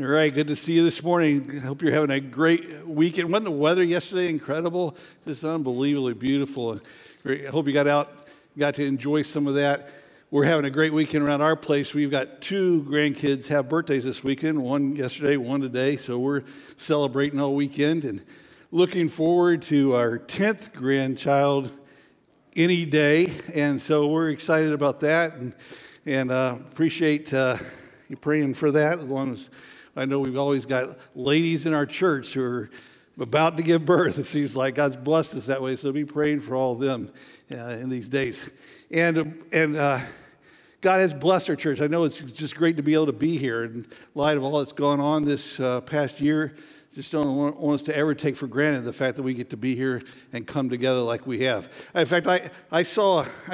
All right, good to see you this morning. I hope you're having a great weekend. Wasn't the weather yesterday incredible? Just unbelievably beautiful. I hope you got to enjoy some of that. We're having a great weekend around our place. We've got two grandkids have birthdays this weekend, one yesterday, one today. So we're celebrating all weekend and looking forward to our 10th grandchild any day. And so we're excited about that and appreciate you praying for that, as long as I know we've always got ladies in our church who are about to give birth. It seems like God's blessed us that way, so be praying for all of them in these days. And God has blessed our church. I know it's just great to be able to be here in light of all that's gone on this past year. Just don't want us to ever take for granted the fact that we get to be here and come together like we have. In fact, I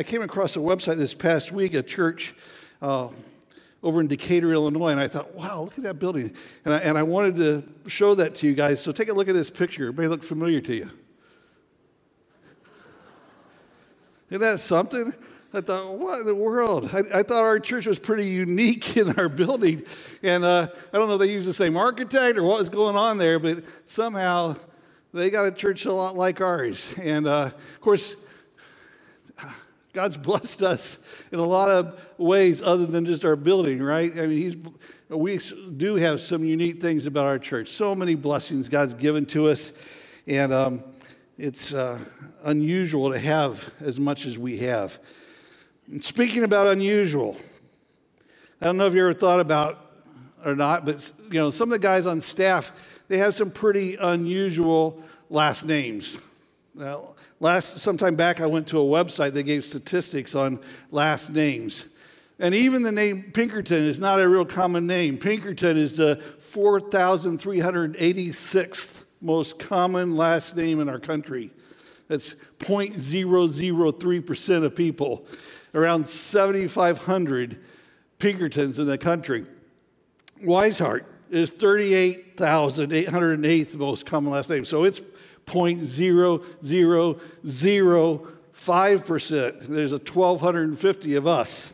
came across a website this past week, a church over in Decatur, Illinois, and I thought, wow, look at that building. And I wanted to show that to you guys, so take a look at this picture. It may look familiar to you. Isn't that something? I thought, what in the world? I thought our church was pretty unique in our building. And I don't know if they used the same architect or what was going on there, but somehow they got a church a lot like ours. And of course, God's blessed us in a lot of ways other than just our building, right? I mean, we do have some unique things about our church. So many blessings God's given to us, and it's unusual to have as much as we have. And speaking about unusual, I don't know if you ever thought about or not, but you know, some of the guys on staff, they have some pretty unusual last names. Now, sometime back, I went to a website that gave statistics on last names. And even the name Pinkerton is not a real common name. Pinkerton is the 4,386th most common last name in our country. That's 0.003% of people. Around 7,500 Pinkertons in the country. Wiseheart is 38,808th most common last name. So it's 0.0005%. There's 1,250 of us.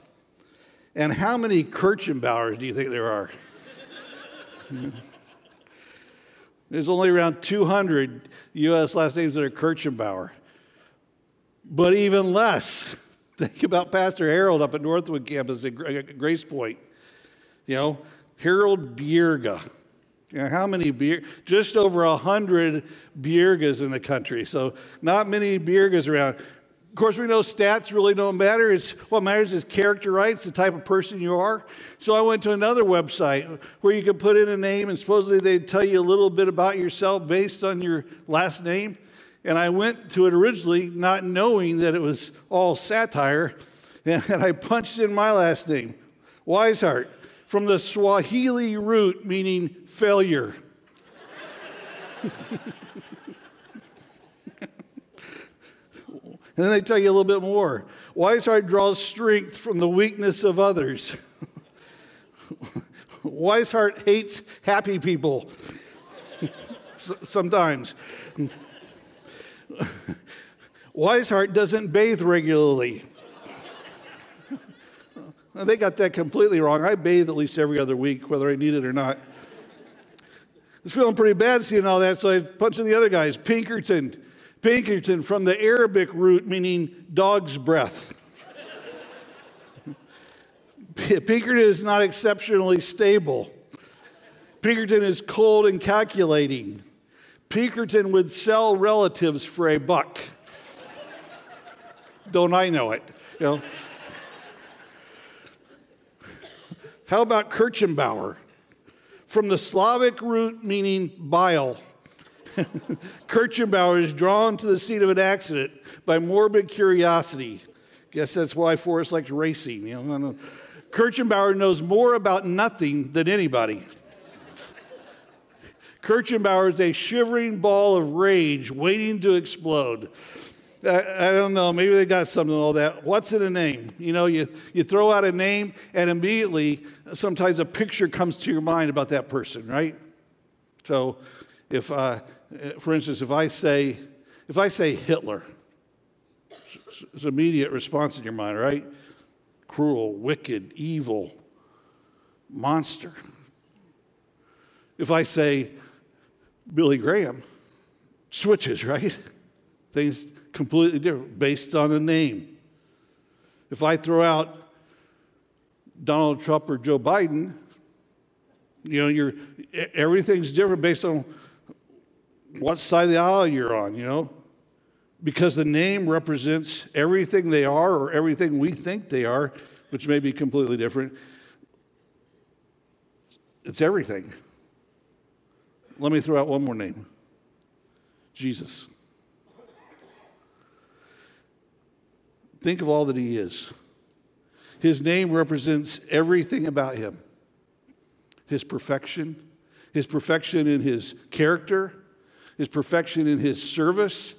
And how many Kirchenbauers do you think there are? There's only around 200 U.S. last names that are Kirchenbauer. But even less. Think about Pastor Harold up at Northwood Campus at Grace Point. You know, Harold Bierga. You know, how many just over 100 Biergas in the country, so not many Biergas around. Of course, we know stats really don't matter. What matters is character, right? It's the type of person you are. So I went to another website where you could put in a name, and supposedly they'd tell you a little bit about yourself based on your last name. And I went to it originally not knowing that it was all satire, and I punched in my last name, Wiseheart, from the Swahili root meaning failure. And then they tell you a little bit more. Wiseheart draws strength from the weakness of others. Wiseheart hates happy people sometimes. Wiseheart doesn't bathe regularly. They got that completely wrong. I bathe at least every other week, whether I need it or not. I was feeling pretty bad seeing all that, so I punched in the other guys. Pinkerton. Pinkerton from the Arabic root, meaning dog's breath. Pinkerton is not exceptionally stable. Pinkerton is cold and calculating. Pinkerton would sell relatives for a buck. Don't I know it? You know? How about Kirchenbauer? From the Slavic root meaning bile. Kirchenbauer is drawn to the seat of an accident by morbid curiosity. Guess that's why Forrest likes racing. You know? Kirchenbauer knows more about nothing than anybody. Kirchenbauer is a shivering ball of rage waiting to explode. I don't know, maybe they got something all that. What's in a name? You know, you throw out a name and immediately sometimes a picture comes to your mind about that person, right? So if, for instance, if I say Hitler, it's an immediate response in your mind, right? Cruel, wicked, evil, monster. if I say Billy Graham, switches, right? Things completely different based on a name. If I throw out Donald Trump or Joe Biden, you know, everything's different based on what side of the aisle you're on, you know? Because the name represents everything they are or everything we think they are, which may be completely different. It's everything. Let me throw out one more name. Jesus. Think of all that he is. His name represents everything about him. His perfection in his character, his perfection in his service,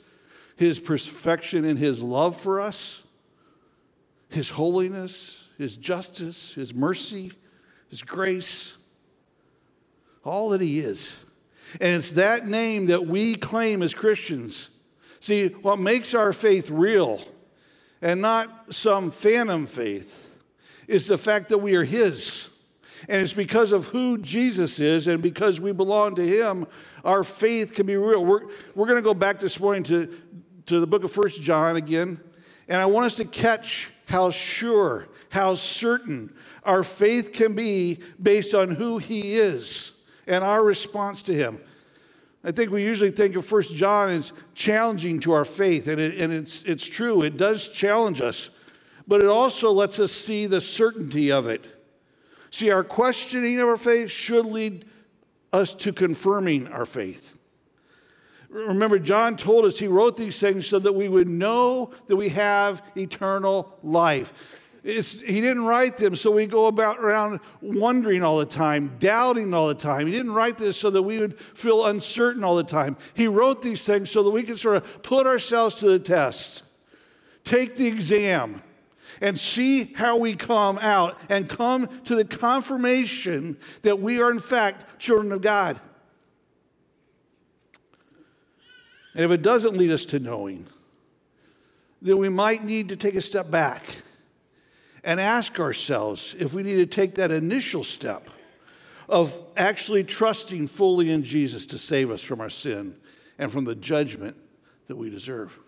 his perfection in his love for us, his holiness, his justice, his mercy, his grace, all that he is. And it's that name that we claim as Christians. See, what makes our faith real and not some phantom faith is the fact that we are his. And it's because of who Jesus is and because we belong to him, our faith can be real. We're going to go back this morning to the book of First John again. And I want us to catch how sure, how certain our faith can be based on who he is and our response to him. I think we usually think of 1 John as challenging to our faith, and it's true. It does challenge us, but it also lets us see the certainty of it. See, our questioning of our faith should lead us to confirming our faith. Remember, John told us he wrote these things so that we would know that we have eternal life. He didn't write them so we go around wondering all the time, doubting all the time. He didn't write this so that we would feel uncertain all the time. He wrote these things so that we could sort of put ourselves to the test, take the exam, and see how we come out and come to the confirmation that we are, in fact, children of God. And if it doesn't lead us to knowing, then we might need to take a step back and ask ourselves if we need to take that initial step of actually trusting fully in Jesus to save us from our sin and from the judgment that we deserve.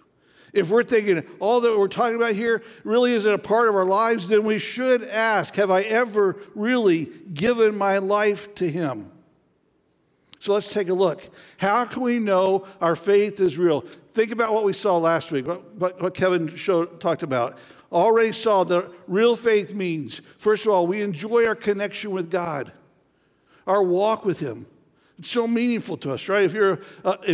If we're thinking all that we're talking about here really isn't a part of our lives, then we should ask, have I ever really given my life to him? So let's take a look. How can we know our faith is real? Think about what we saw last week, what Kevin talked about. Already saw that real faith means, first of all, we enjoy our connection with God, our walk with him. It's so meaningful to us, right? If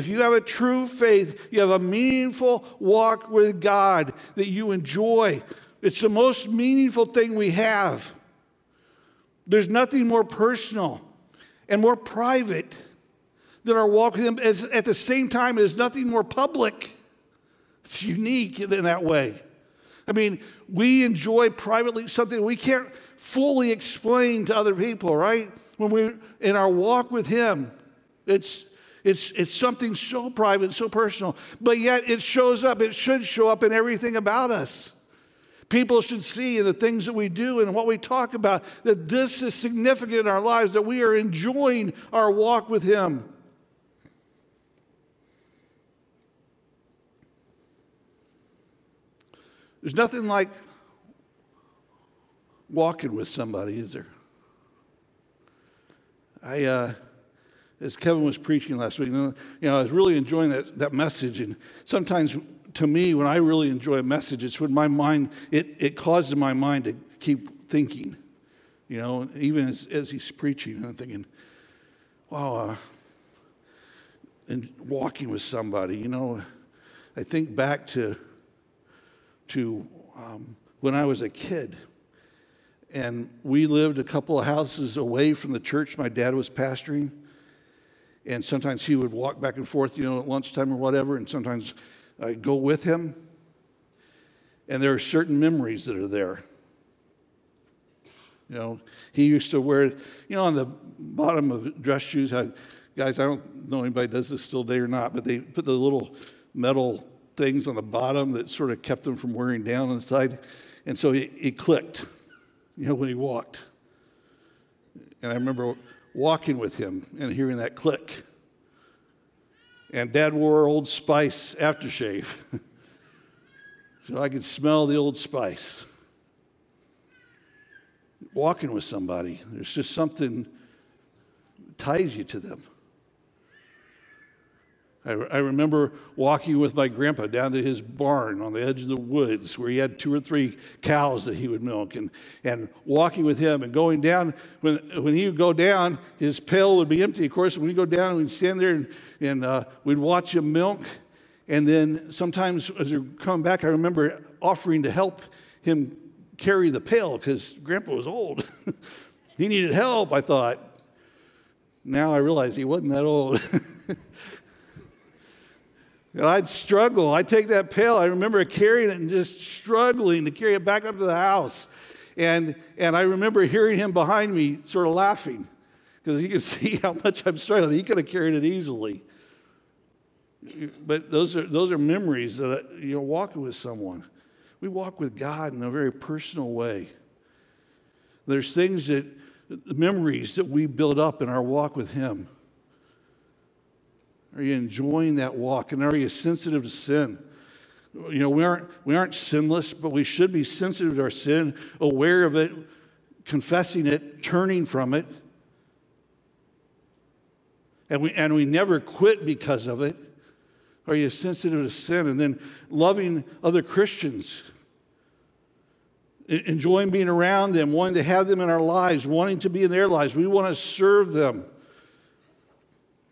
you have a true faith, you have a meaningful walk with God that you enjoy. It's the most meaningful thing we have. There's nothing more personal and more private than our walk with him. At the same time, there's nothing more public. It's unique in that way. I mean, we enjoy privately something we can't fully explain to other people, right? When we're in our walk with him, it's something so private, so personal, but yet it shows up. It should show up in everything about us. People should see in the things that we do and what we talk about that this is significant in our lives, that we are enjoying our walk with him. There's nothing like walking with somebody, is there? I as Kevin was preaching last week, I was really enjoying that message. And sometimes, to me, when I really enjoy a message, it's when my mind it causes my mind to keep thinking. You know, even as he's preaching, I'm thinking, wow, and walking with somebody. You know, I think back to when I was a kid. And we lived a couple of houses away from the church my dad was pastoring. And sometimes he would walk back and forth, at lunchtime or whatever. And sometimes I'd go with him. And there are certain memories that are there. He used to wear, on the bottom of dress shoes, guys, I don't know anybody does this still today or not, but they put the little metal things on the bottom that sort of kept them from wearing down on the side. And so it clicked, when he walked. And I remember walking with him and hearing that click. And Dad wore Old Spice aftershave. So I could smell the Old Spice. Walking with somebody, there's just something that ties you to them. I remember walking with my grandpa down to his barn on the edge of the woods where he had 2 or 3 cows that he would milk, and walking with him and going down. When he would go down, his pail would be empty. Of course, when we'd go down, we'd stand there and we'd watch him milk. And then sometimes as we come back, I remember offering to help him carry the pail because Grandpa was old. He needed help, I thought. Now I realize he wasn't that old. And I'd struggle. I'd take that pail. I remember carrying it and just struggling to carry it back up to the house. And I remember hearing him behind me sort of laughing because he could see how much I'm struggling. He could have carried it easily. But those are memories that, you know, walking with someone. We walk with God in a very personal way. There's memories that we build up in our walk with him. Are you enjoying that walk? And are you sensitive to sin? You know, we aren't sinless, but we should be sensitive to our sin, aware of it, confessing it, turning from it. And we never quit because of it. Are you sensitive to sin? And then loving other Christians, enjoying being around them, wanting to have them in our lives, wanting to be in their lives. We want to serve them.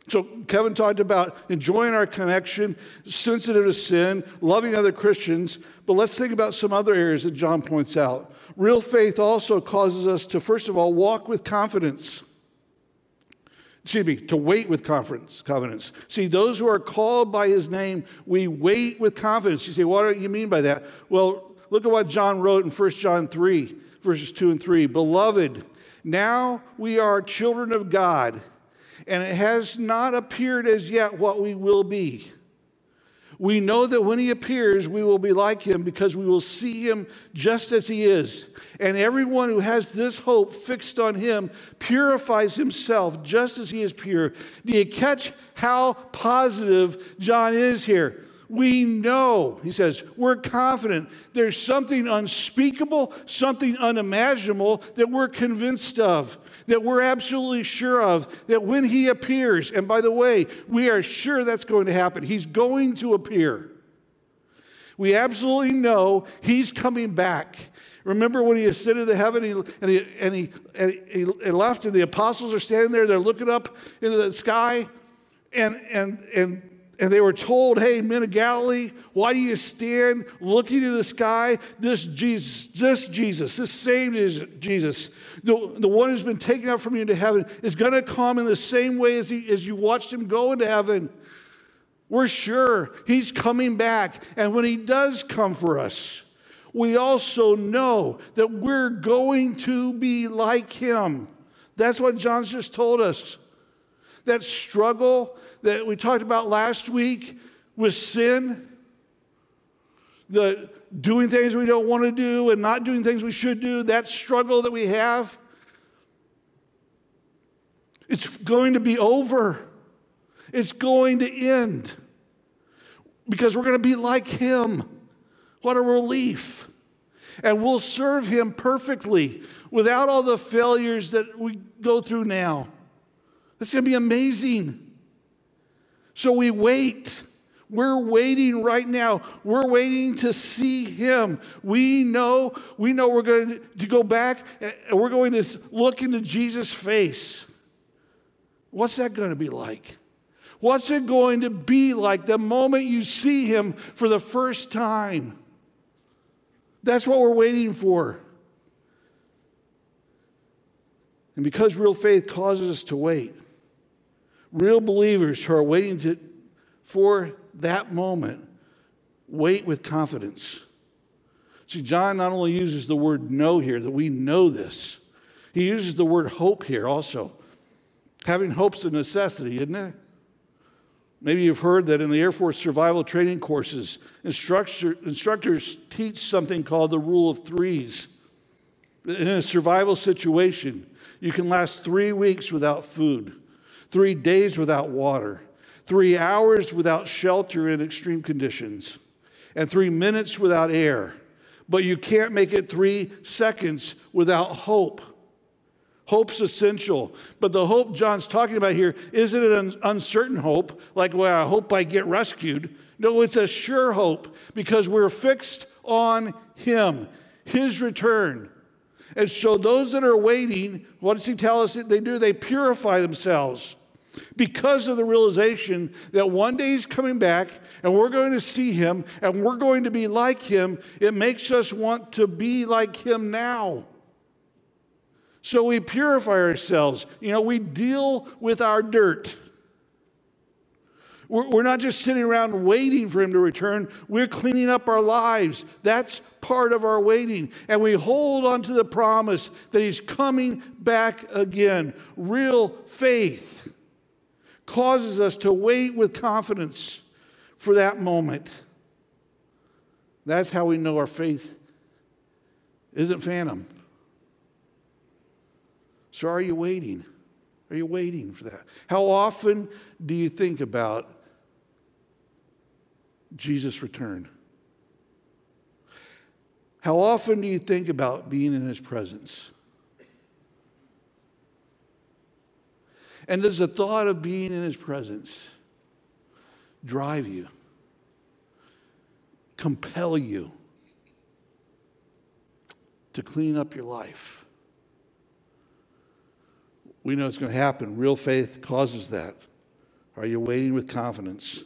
So Kevin talked about enjoying our connection, sensitive to sin, loving other Christians. But let's think about some other areas that John points out. Real faith also causes us to, first of all, walk with confidence. Excuse me, to wait with confidence. See, those who are called by his name, we wait with confidence. You say, what do you mean by that? Well, look at what John wrote in 1 John 3, verses 2 and 3. Beloved, now we are children of God, and it has not appeared as yet what we will be. We know that when he appears, we will be like him because we will see him just as he is. And everyone who has this hope fixed on him purifies himself just as he is pure. Do you catch how positive John is here? We know, he says, we're confident. There's something unspeakable, something unimaginable that we're convinced of, that we're absolutely sure of, that when he appears, and by the way, we are sure that's going to happen. He's going to appear. We absolutely know he's coming back. Remember when he ascended to heaven and he left, and the apostles are standing there, they're looking up into the sky, and they were told, hey, men of Galilee, why do you stand looking to the sky? This saved Jesus, the one who's been taken up from you into heaven, is going to come in the same way as you watched him go into heaven. We're sure he's coming back. And when he does come for us, we also know that we're going to be like him. That's what John's just told us. That struggle that we talked about last week with sin, the doing things we don't want to do and not doing things we should do, that struggle that we have, it's going to be over. It's going to end because we're going to be like him. What a relief. And we'll serve him perfectly without all the failures that we go through now. It's going to be amazing. So we wait. We're waiting right now. We're waiting to see him. We know we're going to go back and we're going to look into Jesus' face. What's that going to be like? What's it going to be like the moment you see him for the first time? That's what we're waiting for. And because real faith causes us to wait, real believers who are waiting for that moment wait with confidence. See, John not only uses the word know here, that we know this, he uses the word hope here also. Having hope's a necessity, isn't it? Maybe you've heard that in the Air Force survival training courses, instructors teach something called the rule of threes. in a survival situation. You can last 3 weeks without food, 3 days without water, 3 hours without shelter in extreme conditions, and 3 minutes without air. But you can't make it 3 seconds without hope. Hope's essential. But the hope John's talking about here isn't an uncertain hope, like, well, I hope I get rescued. No, it's a sure hope because we're fixed on him, his return. And so those that are waiting, what does he tell us they do? They purify themselves because of the realization that one day he's coming back and we're going to see him and we're going to be like him. It makes us want to be like him now. So we purify ourselves. You know, we deal with our dirt. We're not just sitting around waiting for him to return. We're cleaning up our lives. That's part of our waiting. And we hold on to the promise that he's coming back again. Real faith causes us to wait with confidence for that moment. That's how we know our faith isn't phantom. So are you waiting? Are you waiting for that? How often do you think about Jesus' return? How often do you think about being in his presence? And does the thought of being in his presence drive you, compel you to clean up your life? We know it's going to happen. Real faith causes that. Are you waiting with confidence?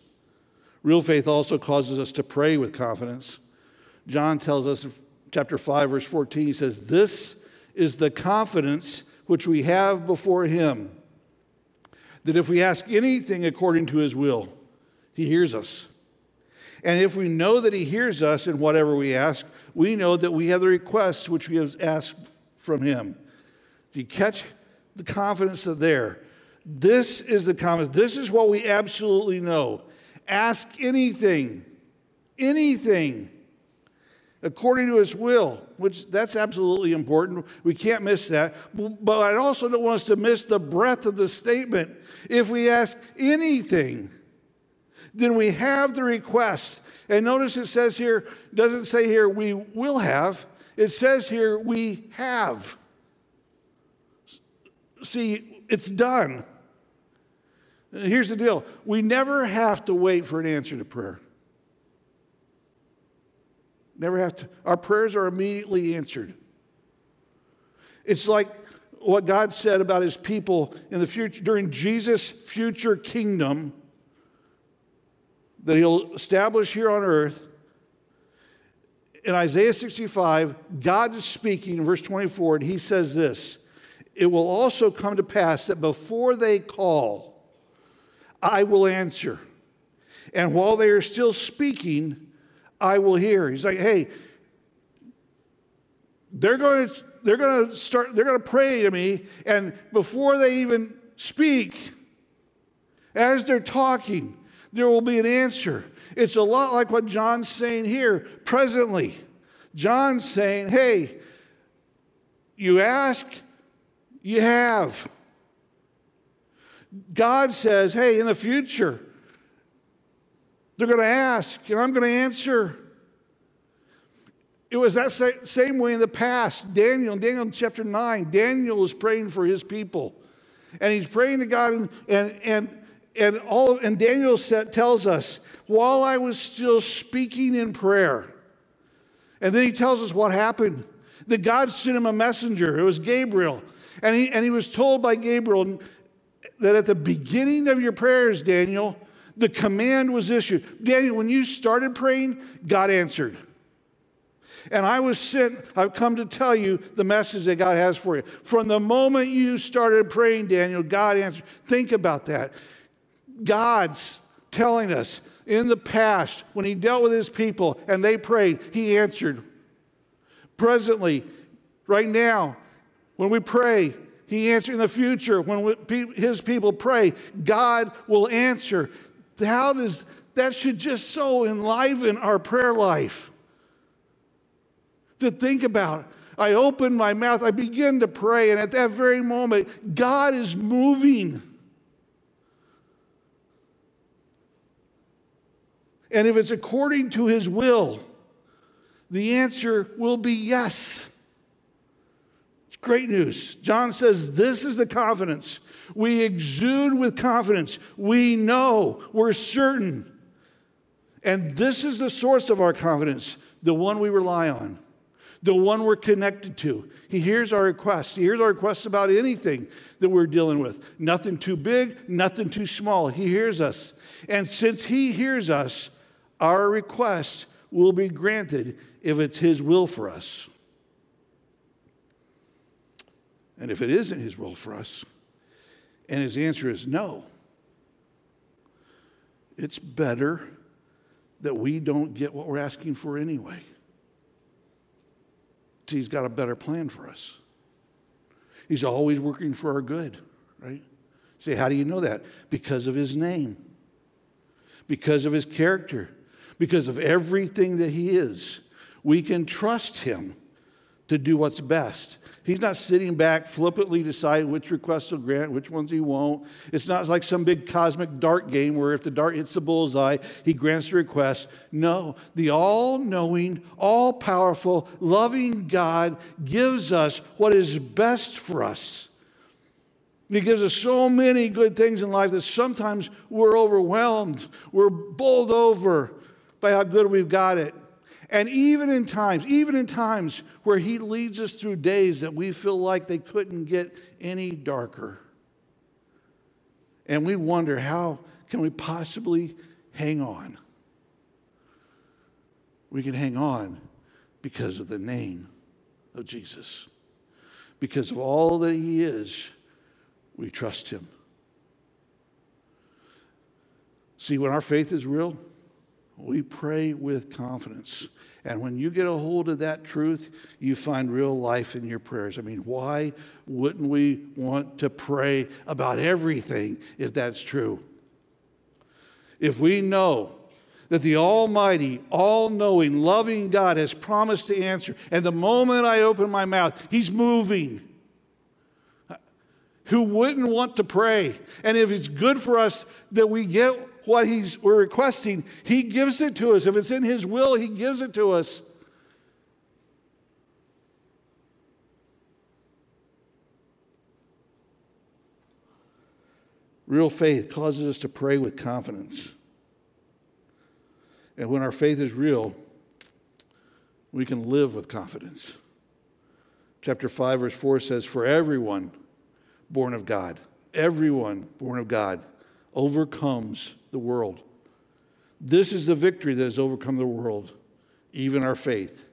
Real faith also causes us to pray with confidence. John tells us in chapter 5, verse 14, he says, "This is the confidence which we have before him, that if we ask anything according to his will, he hears us. And if we know that he hears us in whatever we ask, we know that we have the requests which we have asked from him." Do you catch the confidence that's there? This is the confidence. This is what we absolutely know. Ask anything, according to his will, which that's absolutely important. We can't miss that. But I also don't want us to miss the breadth of the statement. If we ask anything, then we have the request. And notice it says here, doesn't say here we will have. It says here we have. See, it's done. Here's the deal. We never have to wait for an answer to prayer. Never have to. Our prayers are immediately answered. It's like what God said about his people in the future, during Jesus' future kingdom that he'll establish here on earth. In Isaiah 65, God is speaking in verse 24, and he says this, "It will also come to pass that before they call, I will answer. And while they are still speaking, I will hear." He's like, hey, they're going to pray to me, and before they even speak, as they're talking, there will be an answer. It's a lot like what John's saying here presently. John's saying, hey, you ask, you have. God says, hey, in the future, they're going to ask, and I'm going to answer. It was that same way in the past. Daniel chapter 9, Daniel is praying for his people. And he's praying to God, and Daniel tells us, while I was still speaking in prayer. And then he tells us what happened. That God sent him a messenger. It was Gabriel. And he was told by Gabriel that at the beginning of your prayers, Daniel, the command was issued. Daniel, when you started praying, God answered. And I was sent, I've come to tell you the message that God has for you. From the moment you started praying, Daniel, God answered. Think about that. God's telling us in the past, when he dealt with his people and they prayed, he answered. Presently, right now, when we pray, he answers. In the future, when his people pray, God will answer. That should just so enliven our prayer life. To think about I open my mouth, I begin to pray, and at that very moment, God is moving. And if it's according to his will, the answer will be yes. It's great news. John says this is the confidence. We exude with confidence. We know, we're certain. And this is the source of our confidence, the one we rely on, the one we're connected to. He hears our requests. He hears our requests about anything that we're dealing with. Nothing too big, nothing too small. He hears us. And since he hears us, our requests will be granted if it's his will for us. And if it isn't his will for us, and his answer is no, it's better that we don't get what we're asking for anyway. He's got a better plan for us. He's always working for our good, right? Say, how do you know that? Because of his name, because of his character, because of everything that he is. We can trust him to do what's best. He's not sitting back flippantly deciding which requests he'll grant, which ones he won't. It's not like some big cosmic dart game where if the dart hits the bullseye, he grants the request. No, the all-knowing, all-powerful, loving God gives us what is best for us. He gives us so many good things in life that sometimes we're overwhelmed. We're bowled over by how good we've got it. And even in times where he leads us through days that we feel like they couldn't get any darker. And we wonder, how can we possibly hang on? We can hang on because of the name of Jesus. Because of all that he is, we trust him. See, when our faith is real, we pray with confidence. And when you get a hold of that truth, you find real life in your prayers. I mean, why wouldn't we want to pray about everything if that's true? If we know that the almighty, all-knowing, loving God has promised to answer, and the moment I open my mouth, he's moving. Who wouldn't want to pray? And if it's good for us that we get what we're requesting, he gives it to us. If it's in his will, he gives it to us. Real faith causes us to pray with confidence. And when our faith is real, we can live with confidence. Chapter 5, verse 4 says, "For everyone born of God, overcomes the world. This is the victory that has overcome the world, even our faith.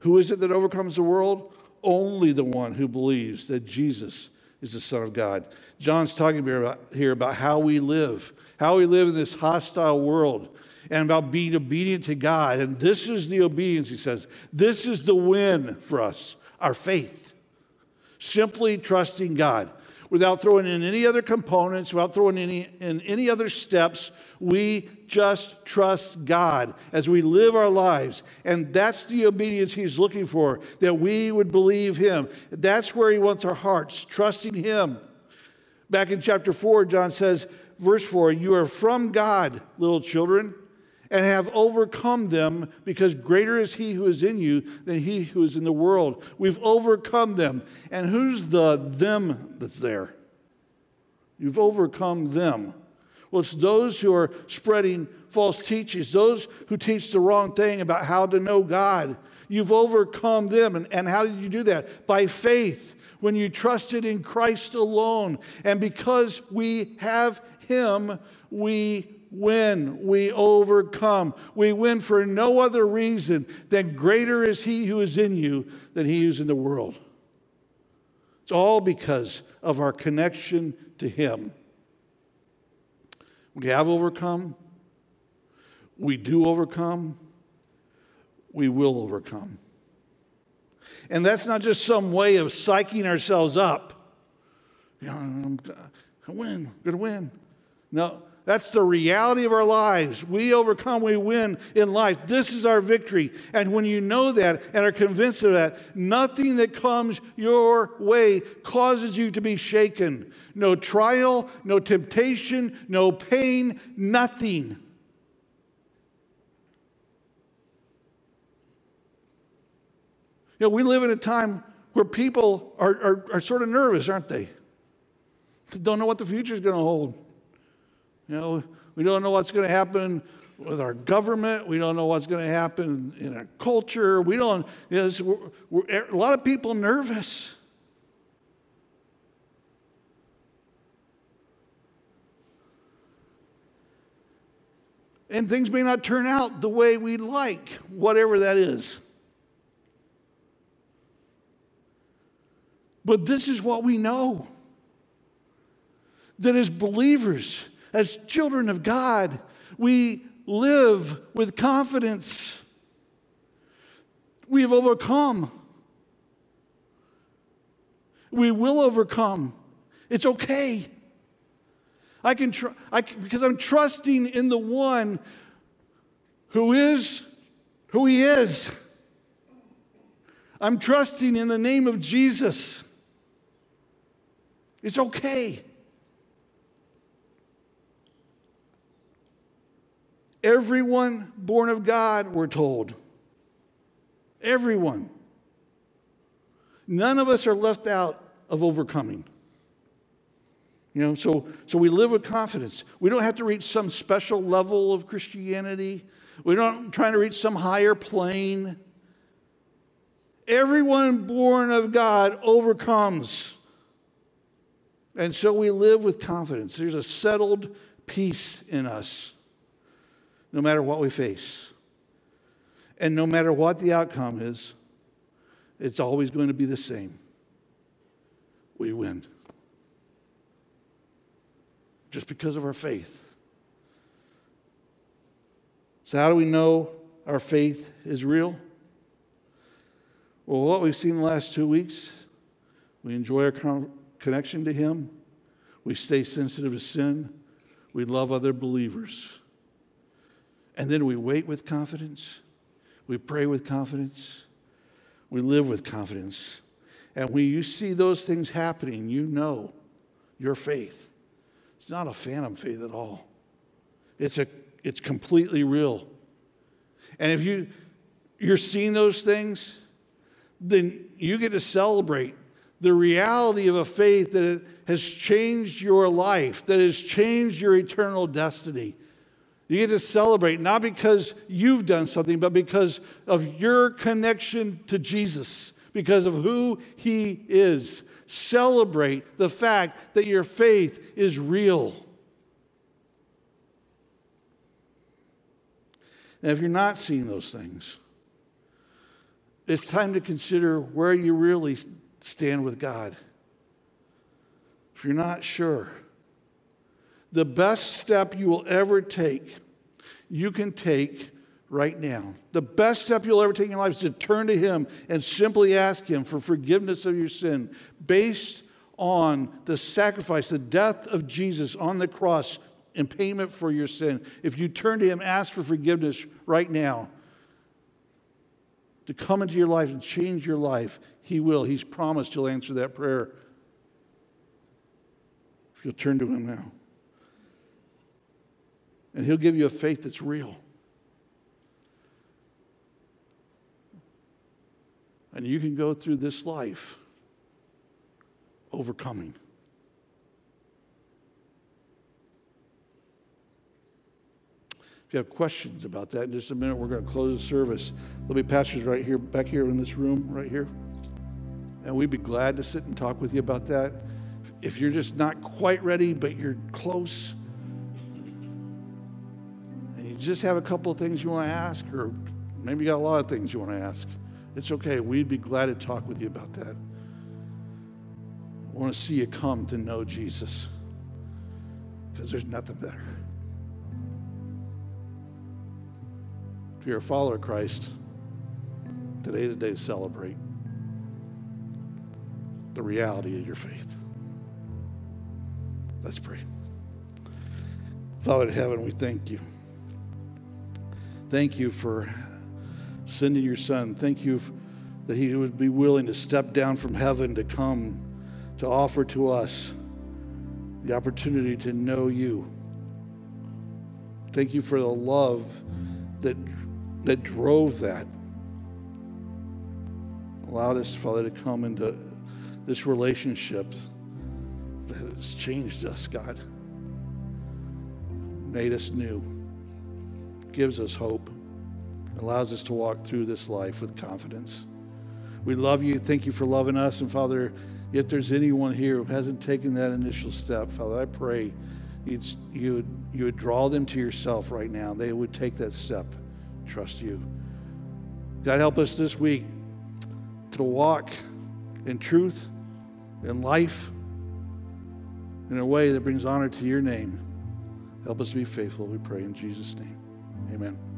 Who is it that overcomes the world? Only the one who believes that Jesus is the Son of God." John's talking here about how we live in this hostile world, and about being obedient to God. And this is the obedience, he says. This is the win for us, our faith. Simply trusting God. Without throwing in any other components, without throwing in any other steps, we just trust God as we live our lives. And that's the obedience he's looking for, that we would believe him. That's where he wants our hearts, trusting him. Back in chapter 4, John says, verse 4, "You are from God, little children, and have overcome them, because greater is he who is in you than he who is in the world." We've overcome them. And who's the them that's there? You've overcome them. Well, it's those who are spreading false teachings, those who teach the wrong thing about how to know God. You've overcome them. And how did you do that? By faith, when you trusted in Christ alone. And because we have him, we win, we overcome. We win for no other reason than greater is he who is in you than he who is in the world. It's all because of our connection to him. We have overcome. We do overcome. We will overcome. And that's not just some way of psyching ourselves up. You know, I win, I'm going to win. No. That's the reality of our lives. We overcome, we win in life. This is our victory. And when you know that and are convinced of that, nothing that comes your way causes you to be shaken. No trial, no temptation, no pain, nothing. You know, we live in a time where people are sort of nervous, aren't they? They don't know what the future is going to hold. You know, we don't know what's going to happen with our government. We don't know what's going to happen in our culture. We don't, you know, we're a lot of people nervous. And things may not turn out the way we like, whatever that is. But this is what we know. That as believers, as children of God, we live with confidence. We have overcome. We will overcome. It's okay. Because I'm trusting in the one who is who he is. I'm trusting in the name of Jesus. It's okay. Everyone born of God, we're told. Everyone. None of us are left out of overcoming. You know, so we live with confidence. We don't have to reach some special level of Christianity. We're not trying to reach some higher plane. Everyone born of God overcomes. And so we live with confidence. There's a settled peace in us. No matter what we face. And no matter what the outcome is, it's always going to be the same. We win. Just because of our faith. So how do we know our faith is real? Well, what we've seen the last 2 weeks, we enjoy our connection to Him. We stay sensitive to sin. We love other believers. And then we wait with confidence. We pray with confidence. We live with confidence. And when you see those things happening, you know your faith. It's not a phantom faith at all. It's completely real. And if you're seeing those things, then you get to celebrate the reality of a faith that has changed your life, that has changed your eternal destiny. You get to celebrate, not because you've done something, but because of your connection to Jesus, because of who He is. Celebrate the fact that your faith is real. And if you're not seeing those things, it's time to consider where you really stand with God. If you're not sure, the best step you will ever take, you can take right now. The best step you'll ever take in your life is to turn to Him and simply ask Him for forgiveness of your sin based on the sacrifice, the death of Jesus on the cross in payment for your sin. If you turn to Him, ask for forgiveness right now to come into your life and change your life, He will. He's promised He'll answer that prayer. If you'll turn to Him now. And He'll give you a faith that's real. And you can go through this life overcoming. If you have questions about that, in just a minute, we're going to close the service. There'll be pastors right here, back here in this room, right here. And we'd be glad to sit and talk with you about that. If you're just not quite ready, but you're close, just have a couple of things you want to ask, or maybe you got a lot of things you want to ask. It's okay. We'd be glad to talk with you about that. I want to see you come to know Jesus, because there's nothing better. If you're a follower of Christ, today's the day to celebrate the reality of your faith. Let's pray. Father in heaven, we thank you. Thank you for sending your son. Thank you that he would be willing to step down from heaven to come to offer to us the opportunity to know you. Thank you for the love that drove that. Allowed us, Father, to come into this relationship that has changed us, God. Made us new. Gives us hope. Allows us to walk through this life with confidence. We love you. Thank you for loving us. And Father, if there's anyone here who hasn't taken that initial step, Father, I pray you would draw them to yourself right now. They would take that step. Trust you. God, help us this week to walk in truth, in life, in a way that brings honor to your name. Help us be faithful, we pray in Jesus' name. Amen.